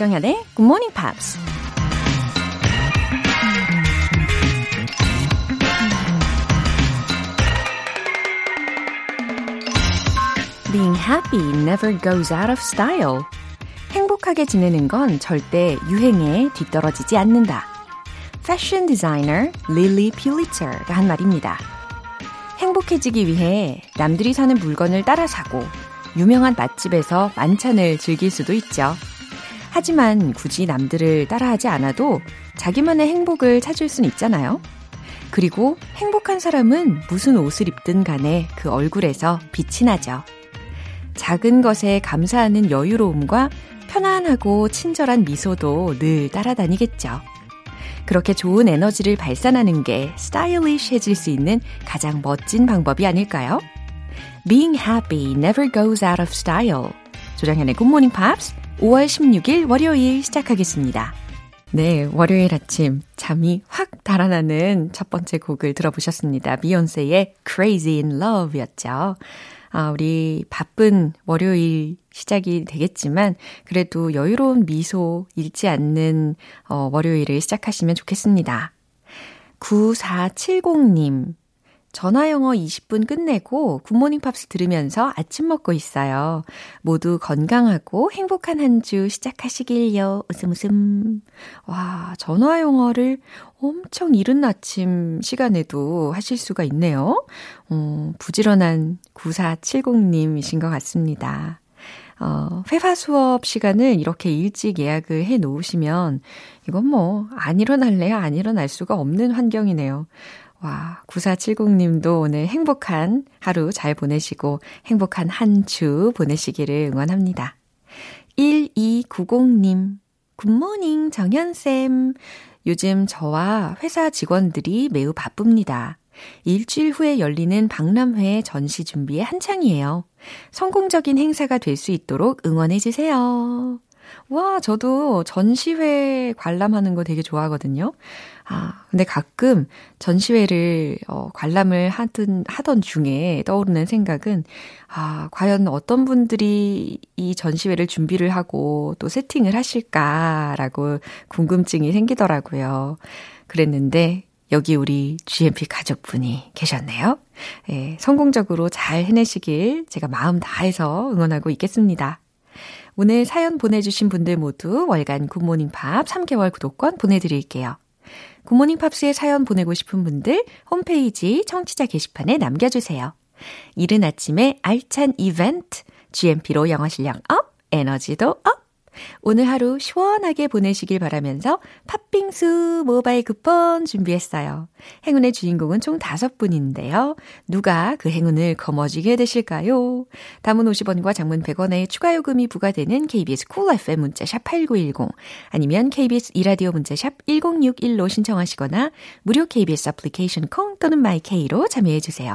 조정현의 굿모닝 팝스. Being happy never goes out of style. 행복하게 지내는 건 절대 유행에 뒤떨어지지 않는다. 패션 디자이너 릴리 필리처가 한 말입니다. 행복해지기 위해 남들이 사는 물건을 따라 사고 유명한 맛집에서 만찬을 즐길 수도 있죠. 하지만 굳이 남들을 따라하지 않아도 자기만의 행복을 찾을 순 있잖아요. 그리고 행복한 사람은 무슨 옷을 입든 간에 그 얼굴에서 빛이 나죠. 작은 것에 감사하는 여유로움과 편안하고 친절한 미소도 늘 따라다니겠죠. 그렇게 좋은 에너지를 발산하는 게 스타일리시해질 수 있는 가장 멋진 방법이 아닐까요? Being happy never goes out of style. 조정현의 굿모닝 팝스 5월 16일 월요일 시작하겠습니다. 네, 월요일 아침 잠이 확 달아나는 첫 번째 곡을 들어보셨습니다. 비욘세의 Crazy in Love였죠. 우리 바쁜 월요일 시작이 되겠지만 그래도 여유로운 미소 잃지 않는 월요일을 시작하시면 좋겠습니다. 9470님. 전화영어 20분 끝내고 굿모닝 팝스 들으면서 아침 먹고 있어요. 모두 건강하고 행복한 한 주 시작하시길요. 웃음 웃음. 와, 전화영어를 엄청 이른 아침 시간에도 하실 수가 있네요. 부지런한 9470님이신 것 같습니다. 회화 수업 시간을 이렇게 일찍 예약을 해 놓으시면 이건 뭐 안 일어날래야 안 일어날 수가 없는 환경이네요. 와, 9470님도 오늘 행복한 하루 잘 보내시고 행복한 한 주 보내시기를 응원합니다. 1290님, 굿모닝 정현쌤. 요즘 저와 회사 직원들이 매우 바쁩니다. 일주일 후에 열리는 박람회 전시 준비에 한창이에요. 성공적인 행사가 될 수 있도록 응원해주세요. 와, 저도 전시회 관람하는 거 되게 좋아하거든요. 근데 가끔 전시회를 관람을 하던 중에 떠오르는 생각은 과연 어떤 분들이 이 전시회를 준비를 하고 또 세팅을 하실까라고 궁금증이 생기더라고요. 그랬는데 여기 우리 GMP 가족분이 계셨네요. 예, 성공적으로 잘 해내시길 제가 마음 다해서 응원하고 있겠습니다. 오늘 사연 보내주신 분들 모두 월간 굿모닝팝 3개월 구독권 보내드릴게요. 굿모닝팝스에 사연 보내고 싶은 분들 홈페이지 청취자 게시판에 남겨주세요. 이른 아침에 알찬 이벤트, GMP로 영어 실력 업, 에너지도 업! 오늘 하루 시원하게 보내시길 바라면서 팥빙수 모바일 쿠폰 준비했어요. 행운의 주인공은 총 5분인데요. 누가 그 행운을 거머쥐게 되실까요? 담은 50원과 장문 100원의 추가 요금이 부과되는 KBS 쿨 FM 문자샵 8910 아니면 KBS 이라디오 문자샵 1061로 신청하시거나 무료 KBS 애플리케이션 콩 또는 마이케이로 참여해 주세요.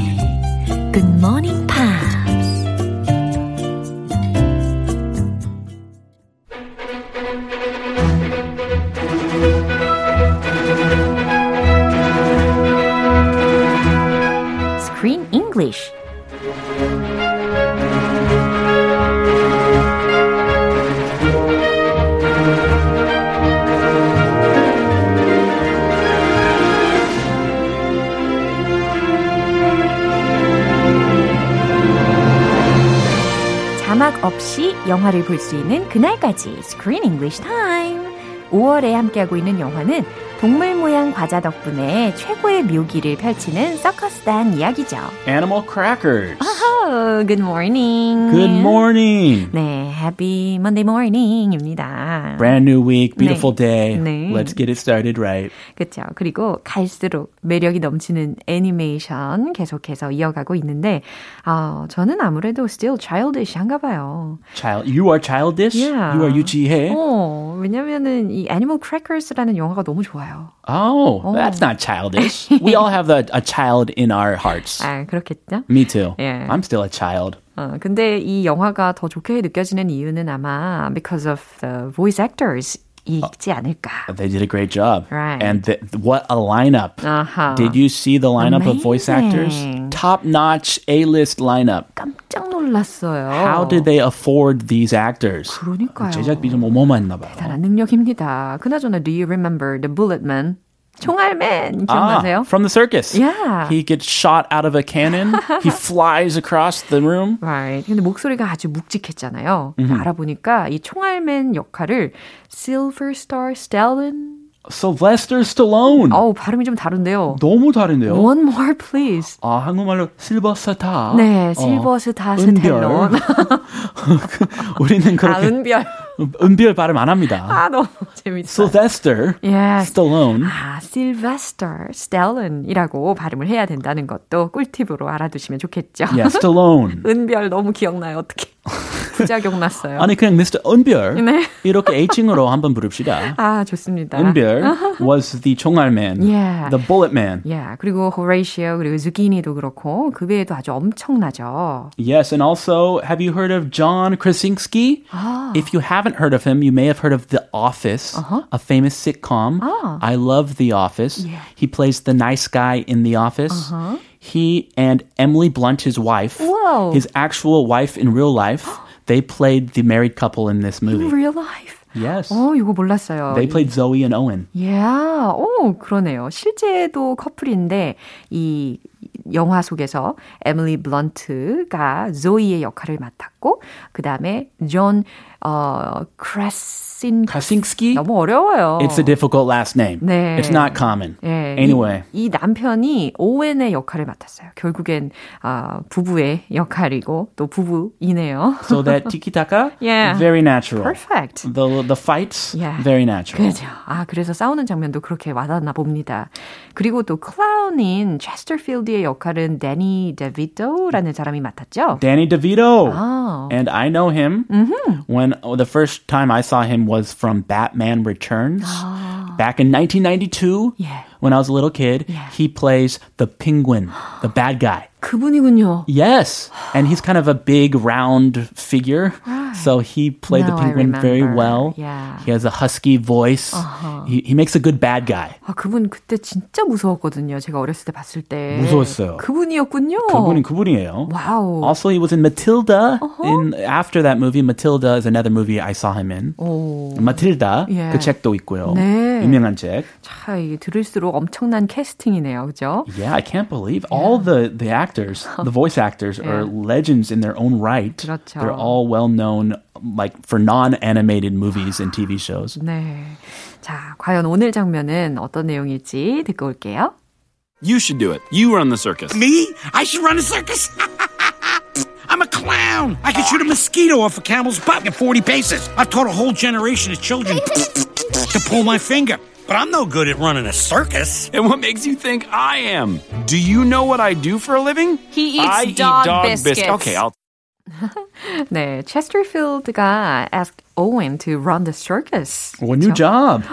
굿모닝 팝스. Green English. 자막 없이 영화를 볼 수 있는 그날까지 Screen English Time. 5월에 함께하고 있는 영화는 동물 모양 과자 덕분에 최고의 묘기를 펼치는 서커스단 이야기죠. Animal Crackers. Oh, good morning. Good morning. 네, happy Monday morning입니다. Brand new week, beautiful day. 네. Let's get it started right. 그렇죠. 그리고 갈수록 매력이 넘치는 애니메이션 계속해서 이어가고 있는데 저는 아무래도 still childish한가 봐요. You are childish? Yeah. You are 유치해? 왜냐면은 이 Animal Crackers라는 영화가 너무 좋아요. Oh, that's not childish. We all have a child in our hearts. 아, 그렇겠죠? Me too. Yeah. I'm still a child. 근데 이 영화가 더 좋게 느껴지는 이유는 아마 because of the voice actors. 있지 않을까. They did a great job. Right. And what a lineup. Uh-huh. Did you see the lineup Amazing. Of voice actors? Top-notch A-list lineup. 깜짝 놀랐어요. How did they afford these actors? 그러니까요. 제작비 좀 어마어마했나 봐요. 대단한 능력입니다. 그나저나 do you remember the bullet man? 총알맨 기억나세요? Ah, from the circus. Yeah. He gets shot out of a cannon. He flies across the room. Right. 근데 목소리가 아주 묵직했잖아요. Mm-hmm. 알아보니까 이 총알맨 역할을 Sylvester Stallone. 어우, 발음이 좀 다른데요. 너무 다른데요. One more, please. 아, 한국말로 실버스타. 네, 실버스타 스텔론. 우리는 그렇게. 아, 은별. 은별 발음 안 합니다. 아, 너무 재밌다. Sylvester yeah. Stallone. 아, Sylvester Stallone이라고 발음을 해야 된다는 것도 꿀팁으로 알아두시면 좋겠죠. Yeah, Stallone. 은별 너무 기억나요, 어떻게. 부작용 났어요. 아니, 그냥 Mr. 은별. 네. 이렇게 애칭으로 한번 부릅시다. 아, 좋습니다. 은별 was the 총알맨, yeah. the bullet man. Yeah, 그리고 Horatio, 그리고 Zucchini도 그렇고 그 외에도 아주 엄청나죠. Yes, and also, have you heard of John Krasinski? 아. If you haven't heard of him, you may have heard of The Office, uh-huh. a famous sitcom. Ah. I love The Office. Yeah. He plays the nice guy in The Office. Uh-huh. He and Emily Blunt, his wife, Whoa. His actual wife in real life, they played the married couple in this movie. In real life? Yes. 오, 이거 몰랐어요. They played Zoe and Owen. Yeah. 오, 그러네요. 실제도 커플인데 이 영화 속에서 에밀리 블런트가 조이의 역할을 맡았고 그 다음에 존 Krasinski. 너무 어려워요. It's a difficult last name. 네. It's not common. 네. Anyway. 이 남편이 오웬의 역할을 맡았어요. 결국엔 부부의 역할이고 또 부부이네요. So that tiki-taka, yeah. very natural. Perfect. The fights, yeah. very natural. 그죠. 아, 그래서 싸우는 장면도 그렇게 와닿나 봅니다. 그리고 또 클라운인 체스터필드의 역할은 Danny DeVito라는 사람이 맡았죠. Danny DeVito. Oh. And I know him mm-hmm. when the first time I saw him was from Batman Returns. Oh. Back in 1992, yeah. when I was a little kid, yeah. he plays the Penguin, the bad guy. 그분이군요. Yes. And he's kind of a big, round figure. Right. So he played the Penguin very well. Yeah. He has a husky voice. Uh-huh. He makes a good bad guy. 아, 그분 그때 진짜 무서웠거든요. 제가 어렸을 때 봤을 때. 무서웠어요. 그분이었군요. 그분이에요. Wow. Also, he was in Matilda. Uh-huh. After that movie, Matilda is another movie I saw him in. Oh. Matilda. Yeah. 그 책도 있고요. 네. 유명한 책. 자, 이게 들을수록 엄청난 캐스팅이네요. 그죠? Yeah, I can't believe yeah. all the actors. The voice actors are legends in their own right. 그렇죠. They're all well-known like, for non-animated movies and TV shows. 네. 자, 과연 오늘 장면은 어떤 내용일지 듣고 올게요. You should do it. You run the circus. Me? I should run a circus? I'm a clown. I could shoot a mosquito off a camel's butt at 40 paces. I've taught a whole generation of children to pull my finger. But I'm no good at running a circus. And what makes you think I am? Do you know what I do for a living? I eat dog biscuits. Okay, I'll... 네, Chesterfield가 asked Owen to run the circus. What new job?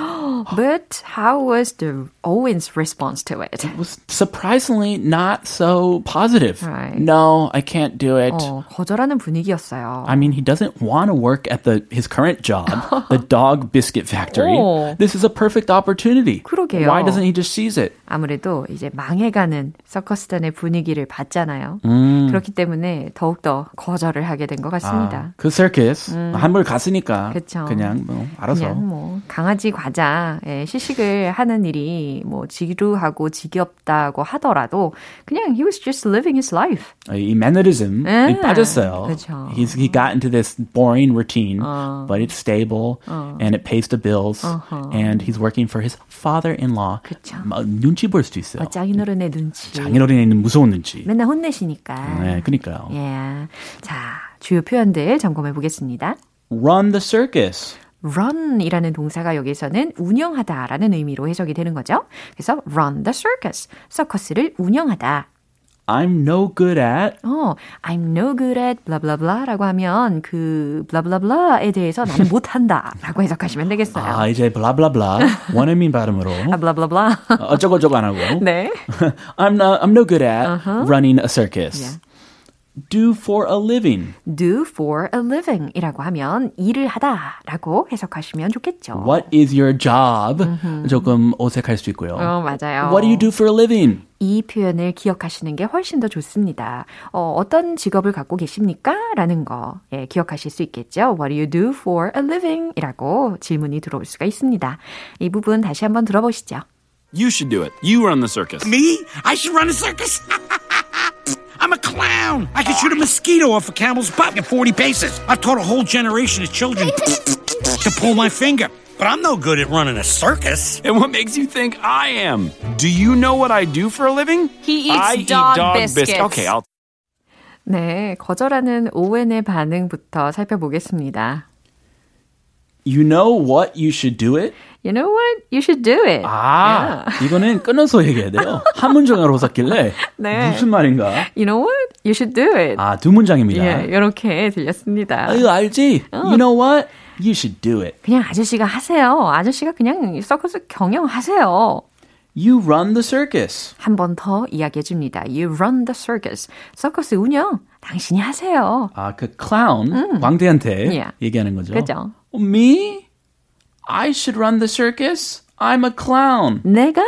But how was the Owen's response to it? It was surprisingly not so positive. Right. No, I can't do it. 거절하는 분위기였어요. I mean, he doesn't want to work at his current job, the dog biscuit factory. This is a perfect opportunity. 그러게요. Why doesn't he just seize it? 아무래도 이제 망해가는 서커스단의 분위기를 봤잖아요. 그렇기 때문에 더욱더 거절을 하게 된 것 같습니다. 아, 그 서커스 한번 갔으니까 그쵸. 그냥 뭐 알아서. 그냥 뭐 강아지 과자. 예, 시식을 하는 일이 뭐 지루하고 지겹다고 하더라도 그냥 he was just living his life. 이 매너리즘이 빠졌어요. 그쵸. He got into this boring routine, but it's stable and it pays the bills and he's working for his father-in-law. 그쵸. 눈치 볼 수도 있어요. 장인어른의 눈치. 장인어른의 무서운 눈치. 맨날 혼내시니까. 네, 그러니까요. 예. 자, 주요 표현들 점검해 보겠습니다. Run the circus. run이라는 동사가 여기서는 운영하다라는 의미로 해석이 되는 거죠. 그래서 run the circus, 서커스를 운영하다. I'm no good at I'm no good at blah blah blah 라고 하면 그 blah blah blah에 대해서 나는 못한다 라고 해석하시면 되겠어요. 아 이제 blah blah blah 원어민 발음으로 blah blah blah 어쩌고저쩌고 안 하고 네 I'm no good at running a circus yeah. Do for a living. Do for a living 이라고 하면 일을 하다 라고 해석하시면 좋겠죠. What is your job? 조금 어색할 수 있고요. 맞아요. What do you do for a living? 이 표현을 기억하시는 게 훨씬 더 좋습니다. 어떤 직업을 갖고 계십니까? 라는 거 예, 기억하실 수 있겠죠. What do you do for a living? 이라고 질문이 들어올 수가 있습니다. 이 부분 다시 한번 들어보시죠. You should do it. You run the circus. Me? I should run a circus? I'm a clown. I can shoot a mosquito off a camel's butt in 40 paces. I've taught a whole generation of children to pull my finger. But I'm no good at running a circus. And what makes you think I am? Do you know what I do for a living? I eat dog biscuits. Okay, I'll... 네, 거절하는 오웬의 반응부터 살펴보겠습니다. You know what you should do it? You know what? You should do it. 아, yeah. 이거는 끊어서 얘기해야 돼요. 한 문장으로 썼길래 네. 무슨 말인가? You know what? You should do it. 아, 두 문장입니다. 예, 이렇게 들렸습니다. 이거 알지? You know what? You should do it. 그냥 아저씨가 하세요. 아저씨가 그냥 서커스 경영하세요. You run the circus. 한 번 더 이야기해 줍니다. You run the circus. 서커스 운영 당신이 하세요. 아, 그 clown, 광대한테 얘기하는 거죠. 그렇죠. Me? I should run the circus. I'm a clown. 내가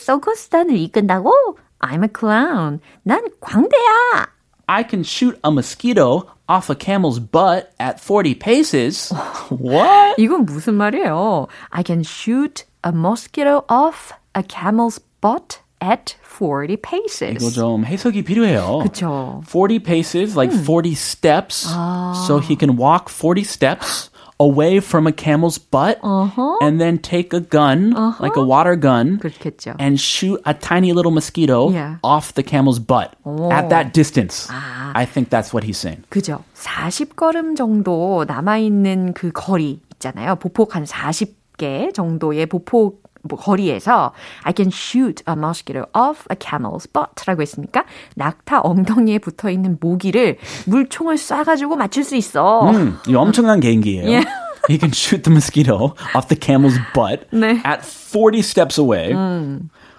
서커스단을 이끈다고? I'm a clown. 난 광대야. I can shoot a mosquito off a camel's butt at 40 paces. What? 이건 무슨 말이에요? I can shoot a mosquito off a camel's butt at 40 paces. 이거 좀 해석이 필요해요. 그렇죠. 40 paces, like 40 steps. 아. So he can walk 40 steps. Away from a camel's butt and then take a gun, like a water gun, 그렇겠죠. And shoot a tiny little mosquito off the camel's butt at that distance. 아. I think that's what he's saying. 그죠. 40걸음 정도 남아있는 그 거리 있잖아요. 보폭 한 40개 정도의 보폭 거리에서 I can shoot a mosquito off a camel's butt 라고 했으니까 낙타 엉덩이에 붙어있는 모기를 물총을 쏴가지고 맞출 수 있어. 이거 엄청난 개인기예요. Yeah. You can shoot the mosquito off the camel's butt 네. at 40 steps away.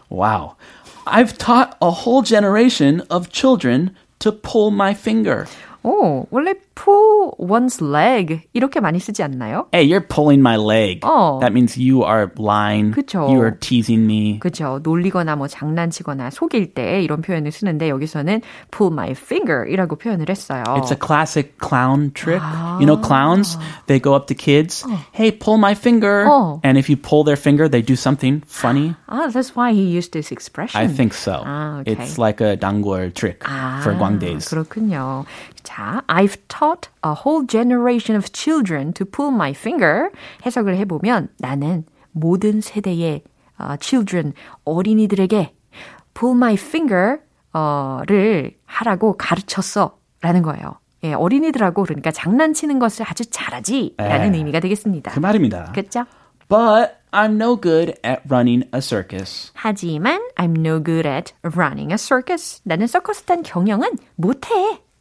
Wow. I've taught a whole generation of children to pull my finger. 오, 원래 pull one's leg 이렇게 많이 쓰지 않나요? Hey, you're pulling my leg. That means you are lying. 그쵸. You are teasing me. 그렇죠. 놀리거나 뭐 장난치거나 속일 때 이런 표현을 쓰는데 여기서는 pull my finger이라고 표현을 했어요. It's a classic clown trick. 아. You know, clowns, they go up to kids. Hey, pull my finger. And if you pull their finger, they do something funny. Ah, that's why he used this expression. I think so. 아, okay. It's like a danguor trick for Gwangdaes. 그렇군요. 자, I've taught a whole generation of children to pull my finger. 해석을 해보면 나는 모든 세대의 children, 어린이들에게 pull my finger를 하라고 가르쳤어 라는 거예요. 예, 어린이들하고 그러니까 장난치는 것을 아주 잘하지 라는 의미가 되겠습니다. 그 말입니다. 그렇죠? But I'm no good at running a circus. 하지만 I'm no good at running a circus. 나는 서커스단 경영은 못해.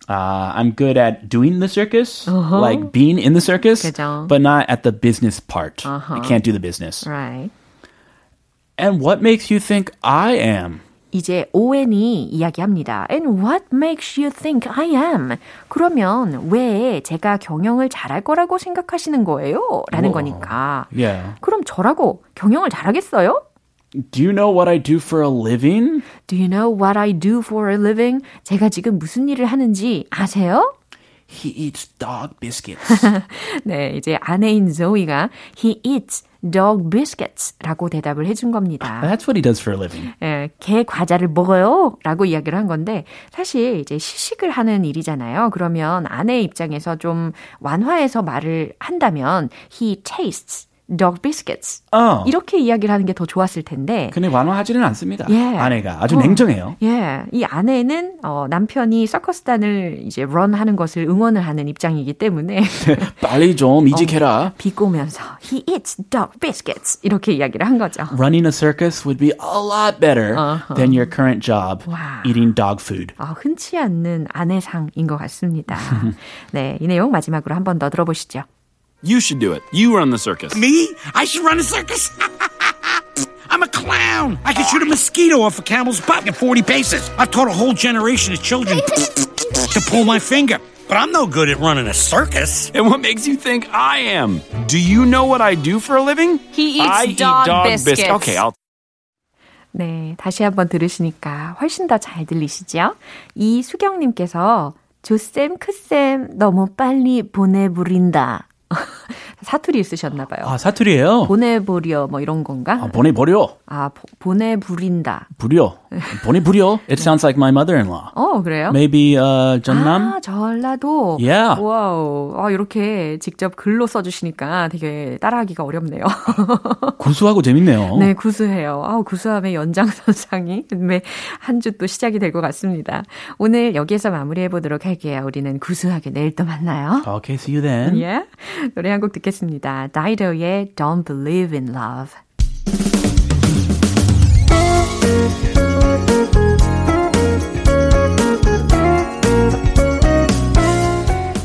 I'm good at doing the circus, like being in the circus, 그죠. But not at the business part. I can't do the business. Right. And what makes you think I am? 이제 오웬이 이야기합니다. And what makes you think I am? 그러면 왜 제가 경영을 잘할 거라고 생각하시는 거예요? 라는 Whoa. 거니까. Yeah. 그럼 저라고 경영을 잘하겠어요? Do you know what I do for a living? Do you know what I do for a living? 제가 지금 무슨 일을 하는지 아세요? He eats dog biscuits. 네, 이제 아내인 조이가 He eats dog biscuits 라고 대답을 해준 겁니다. That's what he does for a living. 예, 개 과자를 먹어요 라고 이야기를 한 건데 사실 이제 시식을 하는 일이잖아요. 그러면 아내의 입장에서 좀 완화해서 말을 한다면 He tastes dog biscuits. 이렇게 이야기를 하는 게 더 좋았을 텐데. 근데 완화하지는 않습니다. 예. 아내가 아주 냉정해요. 예. 이 아내는 남편이 서커스단을 이제 런하는 것을 응원을 하는 입장이기 때문에 빨리 좀 이직해라. 비꼬면서 he eats dog biscuits 이렇게 이야기를 한 거죠. Running a circus would be a lot better than your current job eating dog food. 흔치 않는 아내상인 것 같습니다. 네, 이 내용 마지막으로 한 번 더 들어보시죠. You should do it. You run the circus. Me? I should run a circus? I'm a clown. I could shoot a mosquito off a camel's butt at 40 paces. I've taught a whole generation of children to pull my finger. But I'm no good at running a circus. And what makes you think I am? Do you know what I do for a living? I eat dog biscuits. Okay, I'll... 네, 다시 한번 들으시니까 훨씬 더 잘 들리시죠? 이수경님께서 조쌤, 크쌤 너무 빨리 보내버린다. 사투리 쓰셨나 봐요. 아, 사투리예요? 보내버려 뭐 이런 건가? 아, 보내버려. 아, 보내부린다. 부려. 보내부려. It sounds like my mother-in-law. 그래요? Maybe 전남? 아, 전라도. Yeah. 와우. 이렇게 직접 글로 써주시니까 되게 따라하기가 어렵네요. 구수하고 재밌네요. 네, 구수해요. 구수함의 연장선상이 한 주 또 시작이 될 것 같습니다. 오늘 여기에서 마무리해보도록 할게요. 우리는 구수하게 내일 또 만나요. Okay, see you then. Yeah. 노래 한 곡 듣겠습니다. 다이도의 Don't Believe in Love.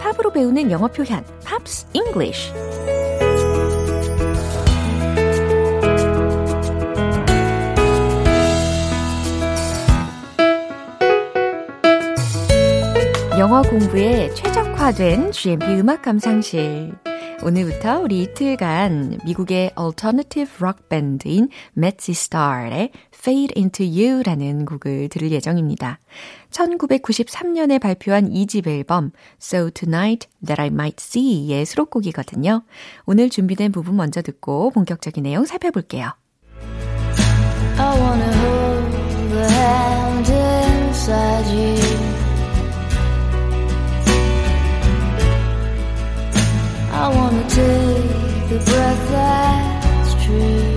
팝으로 배우는 영어 표현 팝스 잉글리쉬. 영어 공부에 최적화된 GMP 음악 감상실. 오늘부터 우리 이틀간 미국의 Alternative Rock 밴드인 Metzy Star의 Fade Into You라는 곡을 들을 예정입니다. 1993년에 발표한 2집 앨범 So Tonight That I Might See의 수록곡이거든요. 오늘 준비된 부분 먼저 듣고 본격적인 내용 살펴볼게요. I wanna hold the hand inside you. I wanna take a breath that's true.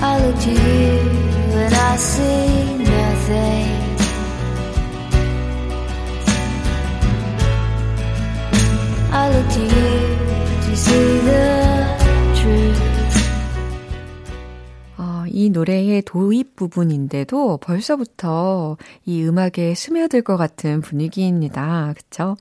I look to you and I see nothing. I look to you to see the truth. 이 노래의 도입 부분인데도 벌써부터 이 음악에 스며들 것 같은 분위기입니다. 그쵸?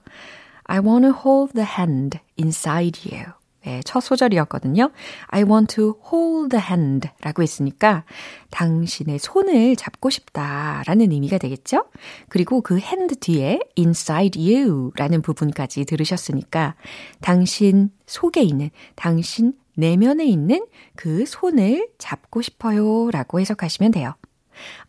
I want to hold the hand inside you. 네, 첫 소절이었거든요. I want to hold the hand 라고 했으니까 당신의 손을 잡고 싶다라는 의미가 되겠죠? 그리고 그 hand 뒤에 inside you 라는 부분까지 들으셨으니까 당신 속에 있는, 당신 내면에 있는 그 손을 잡고 싶어요 라고 해석하시면 돼요.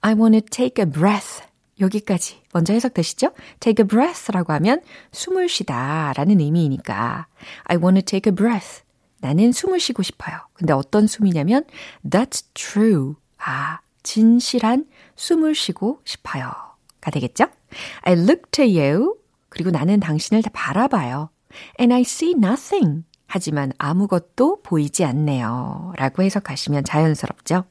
I want to take a breath. 여기까지 먼저 해석되시죠? Take a breath라고 하면 숨을 쉬다 라는 의미이니까 I want to take a breath. 나는 숨을 쉬고 싶어요. 근데 어떤 숨이냐면 That's true. 진실한 숨을 쉬고 싶어요. 가 되겠죠? I look to you. 그리고 나는 당신을 다 바라봐요. And I see nothing. 하지만 아무것도 보이지 않네요. 라고 해석하시면 자연스럽죠.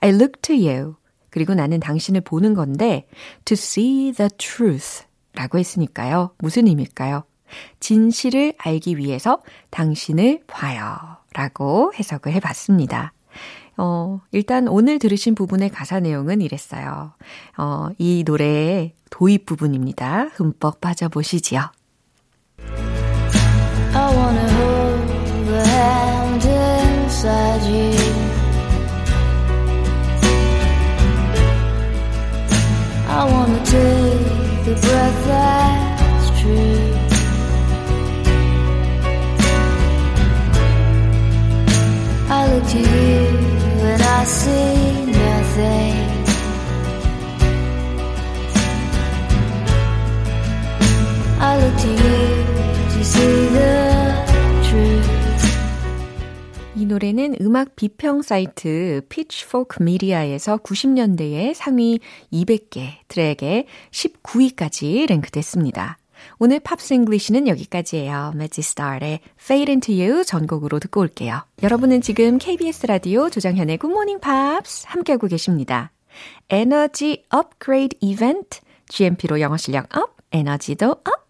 I look to you. 그리고 나는 당신을 보는 건데 to see the truth 라고 했으니까요. 무슨 의미일까요? 진실을 알기 위해서 당신을 봐요. 라고 해석을 해봤습니다. 일단 오늘 들으신 부분의 가사 내용은 이랬어요. 이 노래의 도입 부분입니다. 흠뻑 빠져보시지요. I wanna hand inside you. I wanna take a breath that's true. 이 노래는 음악 비평 사이트 피치포크 미디어에서 90년대에 상위 200개 트랙에 19위까지 랭크됐습니다. 오늘 팝스 잉글리시는 여기까지예요. 매지 스타의 Fade Into You 전곡으로 듣고 올게요. 여러분은 지금 KBS 라디오 조정현의 굿모닝 팝스 함께하고 계십니다. 에너지 업그레이드 이벤트 GMP로 영어 실력 업, 에너지도 업.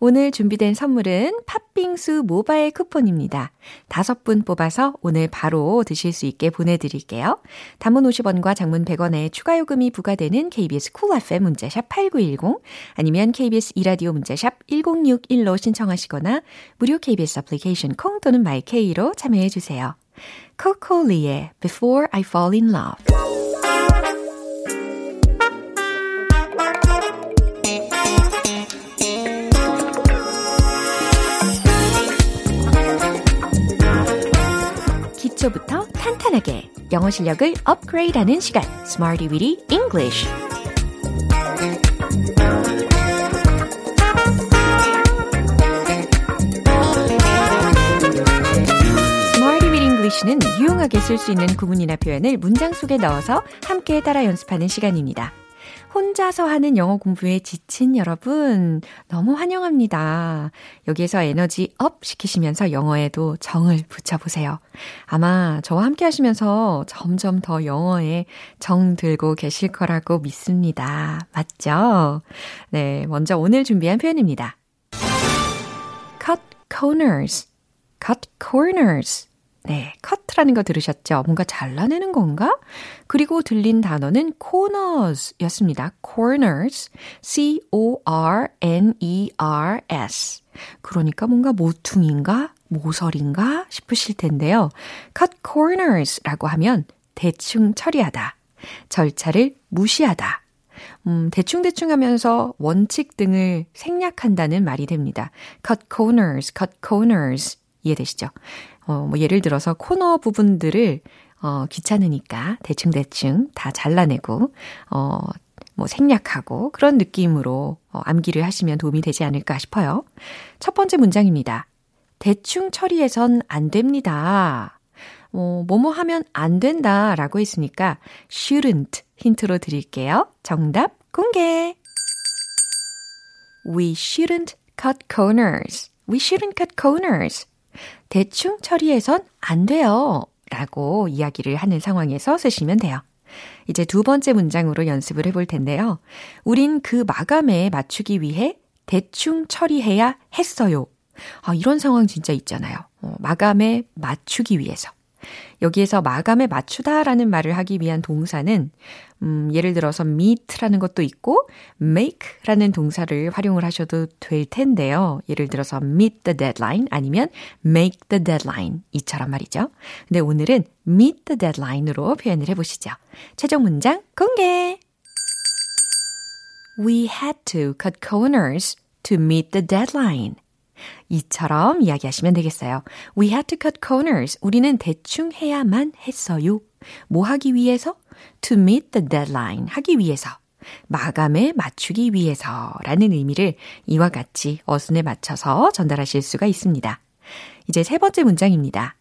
오늘 준비된 선물은 팥빙수 모바일 쿠폰입니다. 5분 뽑아서 오늘 바로 드실 수 있게 보내드릴게요. 단문 50원과 장문 100원에 추가 요금이 부과되는 KBS 쿨 FM 문자샵 8910 아니면 KBS 이라디오 문자샵 1061로 신청하시거나 무료 KBS 애플리케이션 콩 또는 마이케이로 참여해주세요. 코코 리의 Before I Fall in Love. 부터 탄탄하게 영어 실력을 업그레이드하는 시간 Smarty Weedy English Smarty Weedy English는 유용하게 쓸 수 있는 구문이나 표현을 문장 속에 넣어서 함께 따라 연습하는 시간입니다. 혼자서 하는 영어 공부에 지친 여러분 너무 환영합니다. 여기에서 에너지 업 시키시면서 영어에도 정을 붙여보세요. 아마 저와 함께 하시면서 점점 더 영어에 정 들고 계실 거라고 믿습니다. 맞죠? 네, 먼저 오늘 준비한 표현입니다. Cut corners, cut corners. 네, cut라는 거 들으셨죠? 뭔가 잘라내는 건가? 그리고 들린 단어는 corners였습니다. corners, C-O-R-N-E-R-S. 그러니까 뭔가 모퉁인가? 모서리인가? 싶으실 텐데요. cut corners라고 하면 대충 처리하다, 절차를 무시하다, 대충대충 하면서 원칙 등을 생략한다는 말이 됩니다. cut corners, cut corners. 이해되시죠? 뭐 예를 들어서 코너 부분들을 귀찮으니까 대충대충 다 잘라내고 뭐 생략하고 그런 느낌으로 암기를 하시면 도움이 되지 않을까 싶어요. 첫 번째 문장입니다. 대충 처리해선 안 됩니다. 뭐뭐 하면 안 된다라고 했으니까 shouldn't 힌트로 드릴게요. 정답 공개. We shouldn't cut corners. We shouldn't cut corners. 대충 처리해선 안 돼요 라고 이야기를 하는 상황에서 쓰시면 돼요. 이제 두 번째 문장으로 연습을 해볼 텐데요. 우린 그 마감에 맞추기 위해 대충 처리해야 했어요. 아, 이런 상황 진짜 있잖아요. 마감에 맞추기 위해서. 여기에서 마감에 맞추다라는 말을 하기 위한 동사는 예를 들어서 meet라는 것도 있고 make라는 동사를 활용을 하셔도 될 텐데요. 예를 들어서 meet the deadline 아니면 make the deadline 이처럼 말이죠. 근데 오늘은 meet the deadline으로 표현을 해보시죠. 최종 문장 공개! We had to cut corners to meet the deadline. 이처럼 이야기하시면 되겠어요. We had to cut corners. 우리는 대충 해야만 했어요. 뭐 하기 위해서? To meet the deadline. 하기 위해서. 마감에 맞추기 위해서라는 의미를 이와 같이 어순에 맞춰서 전달하실 수가 있습니다. 이제 세 번째 문장입니다.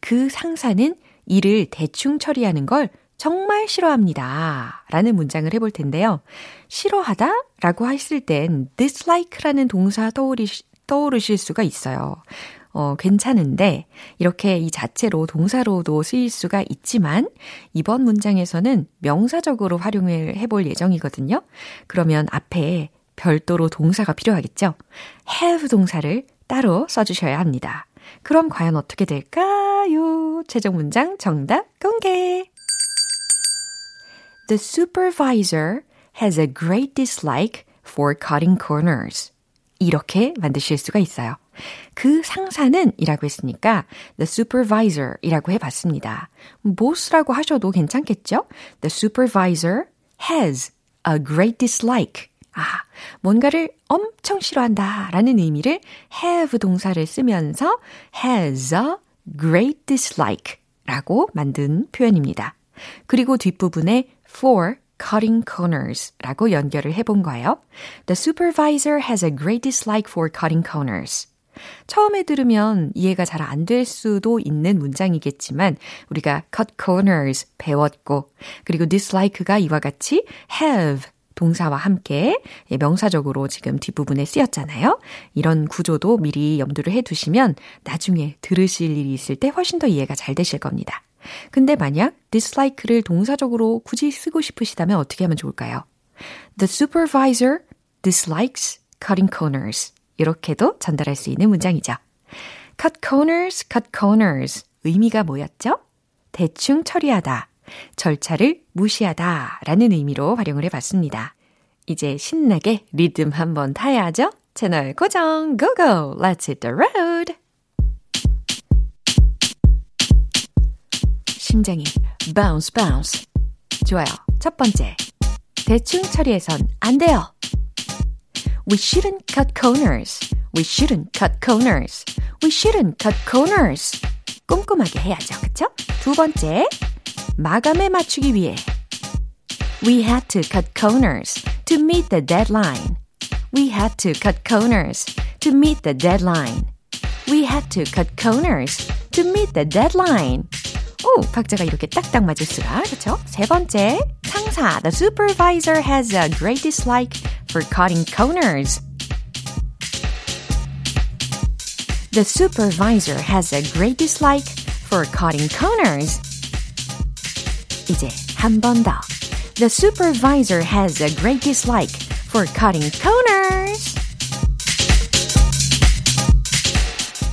그 상사는 일을 대충 처리하는 걸 정말 싫어합니다. 라는 문장을 해볼 텐데요. 싫어하다 라고 했을 땐 dislike라는 동사 떠오르실 수가 있어요. 괜찮은데 이렇게 이 자체로 동사로도 쓰일 수가 있지만 이번 문장에서는 명사적으로 활용을 해볼 예정이거든요. 그러면 앞에 별도로 동사가 필요하겠죠. have 동사를 따로 써주셔야 합니다. 그럼 과연 어떻게 될까요? 최종 문장 정답 공개! The supervisor has a great dislike for cutting corners. 이렇게 만드실 수가 있어요. 그 상사는 이라고 했으니까 the supervisor 이라고 해봤습니다. boss라고 하셔도 괜찮겠죠? The supervisor has a great dislike. 아, 뭔가를 엄청 싫어한다 라는 의미를 have 동사를 쓰면서 has a great dislike 라고 만든 표현입니다. 그리고 뒷부분에 for cutting corners 라고 연결을 해본 거예요. The supervisor has a great dislike for cutting corners. 처음에 들으면 이해가 잘 안 될 수도 있는 문장이겠지만 우리가 cut corners 배웠고 그리고 dislike가 이와 같이 have 동사와 함께 명사적으로 지금 뒷부분에 쓰였잖아요. 이런 구조도 미리 염두를 해두시면 나중에 들으실 일이 있을 때 훨씬 더 이해가 잘 되실 겁니다. 근데 만약 dislike를 동사적으로 굳이 쓰고 싶으시다면 어떻게 하면 좋을까요? The supervisor dislikes cutting corners. 이렇게도 전달할 수 있는 문장이죠. Cut corners, cut corners. 의미가 뭐였죠? 대충 처리하다, 절차를 무시하다 라는 의미로 활용을 해봤습니다. 이제 신나게 리듬 한번 타야죠. 채널 고정, 고고! Let's hit the road! 심장이 bounce, bounce. 좋아요. 첫 번째, 대충 처리해선 안 돼요. We shouldn't cut corners. We shouldn't cut corners. We shouldn't cut corners. 꼼꼼하게 해야죠. 그쵸? 두 번째, 마감에 맞추기 위해. We had to cut corners to meet the deadline. We had to cut corners to meet the deadline. We had to cut corners to meet the deadline. 오, 박자가 이렇게 딱딱 맞을 수가. 그렇죠? 세 번째, 상사, the supervisor has a great dislike for cutting corners. The supervisor has a great dislike for cutting corners. 이제 한 번 더. The supervisor has a great dislike for cutting corners.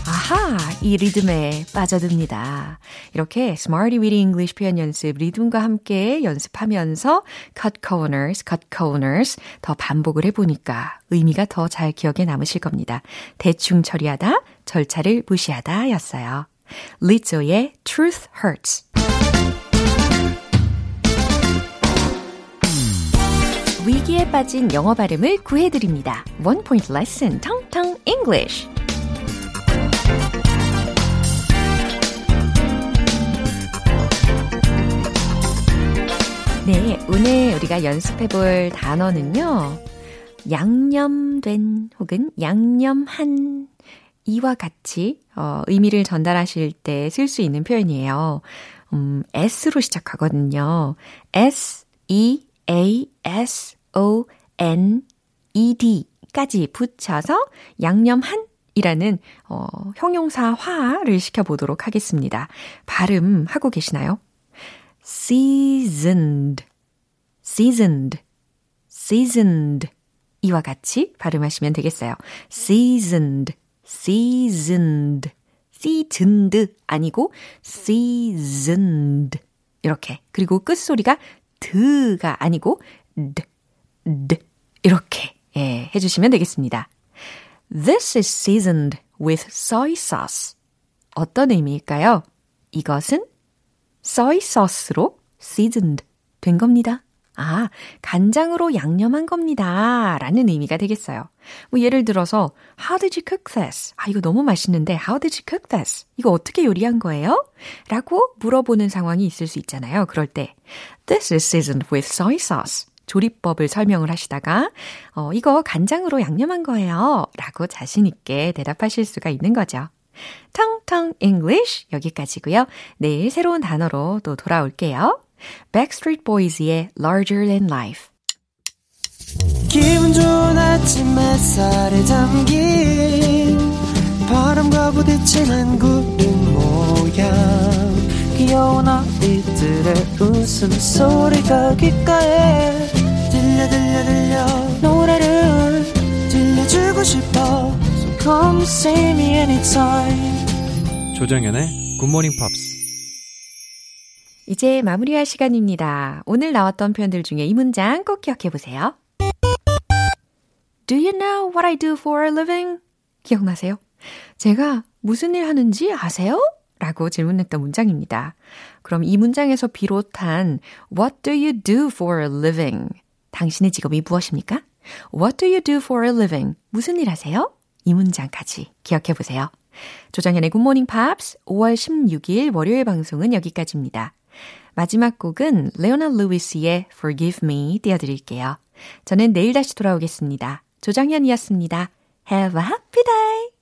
아하, 이 리듬에 빠져듭니다. 이렇게 Smarty with English 표현 연습 리듬과 함께 연습하면서 cut corners, cut corners 더 반복을 해보니까 의미가 더 잘 기억에 남으실 겁니다. 대충 처리하다, 절차를 무시하다 였어요. 리조의 Truth Hurts. 위기에 빠진 영어 발음을 구해드립니다. One Point Lesson, Tong Tong English. 네, 오늘 우리가 연습해볼 단어는요. 양념된 혹은 양념한 이와 같이 의미를 전달하실 때 쓸 수 있는 표현이에요. S로 시작하거든요. S, E, A-S-O-N-E-D까지 붙여서 양념한이라는 형용사화를 시켜보도록 하겠습니다. 발음 하고 계시나요? Seasoned, seasoned, seasoned 이와 같이 발음하시면 되겠어요. Seasoned, seasoned, seasoned 아니고 seasoned 이렇게. 그리고 끝소리가 드가 아니고 드, 드 이렇게 예, 해주시면 되겠습니다. This is seasoned with soy sauce. 어떤 의미일까요? 이것은 soy sauce로 seasoned 된 겁니다. 아, 간장으로 양념한 겁니다. 라는 의미가 되겠어요. 뭐 예를 들어서 How did you cook this? 아, 이거 너무 맛있는데 How did you cook this? 이거 어떻게 요리한 거예요? 라고 물어보는 상황이 있을 수 있잖아요. 그럴 때 This is seasoned with soy sauce. 조리법을 설명을 하시다가 이거 간장으로 양념한 거예요. 라고 자신 있게 대답하실 수가 있는 거죠. 텅텅 English 여기까지고요. 내일 새로운 단어로 또 돌아올게요. Backstreet Boys의 Larger Than Life. 기분 좋은 아침 햇살에 담긴 바람과 부딪히는 구름 모양 귀여운 아이들의 웃음소리가 귓가에 들려 들려 들려 노래를 들려주고 싶어 So come see me anytime. 조정연의 굿모닝 팝스. 이제 마무리할 시간입니다. 오늘 나왔던 표현들 중에 이 문장 꼭 기억해보세요. Do you know what I do for a living? 기억나세요? 제가 무슨 일 하는지 아세요? 라고 질문했던 문장입니다. 그럼 이 문장에서 비롯한 What do you do for a living? 당신의 직업이 무엇입니까? What do you do for a living? 무슨 일 하세요? 이 문장까지 기억해보세요. 조정현의 굿모닝 팝스 5월 16일 월요일 방송은 여기까지입니다. 마지막 곡은 레오나 루이스의 Forgive Me 띄워드릴게요. 저는 내일 다시 돌아오겠습니다. 조정현이었습니다. Have a happy day!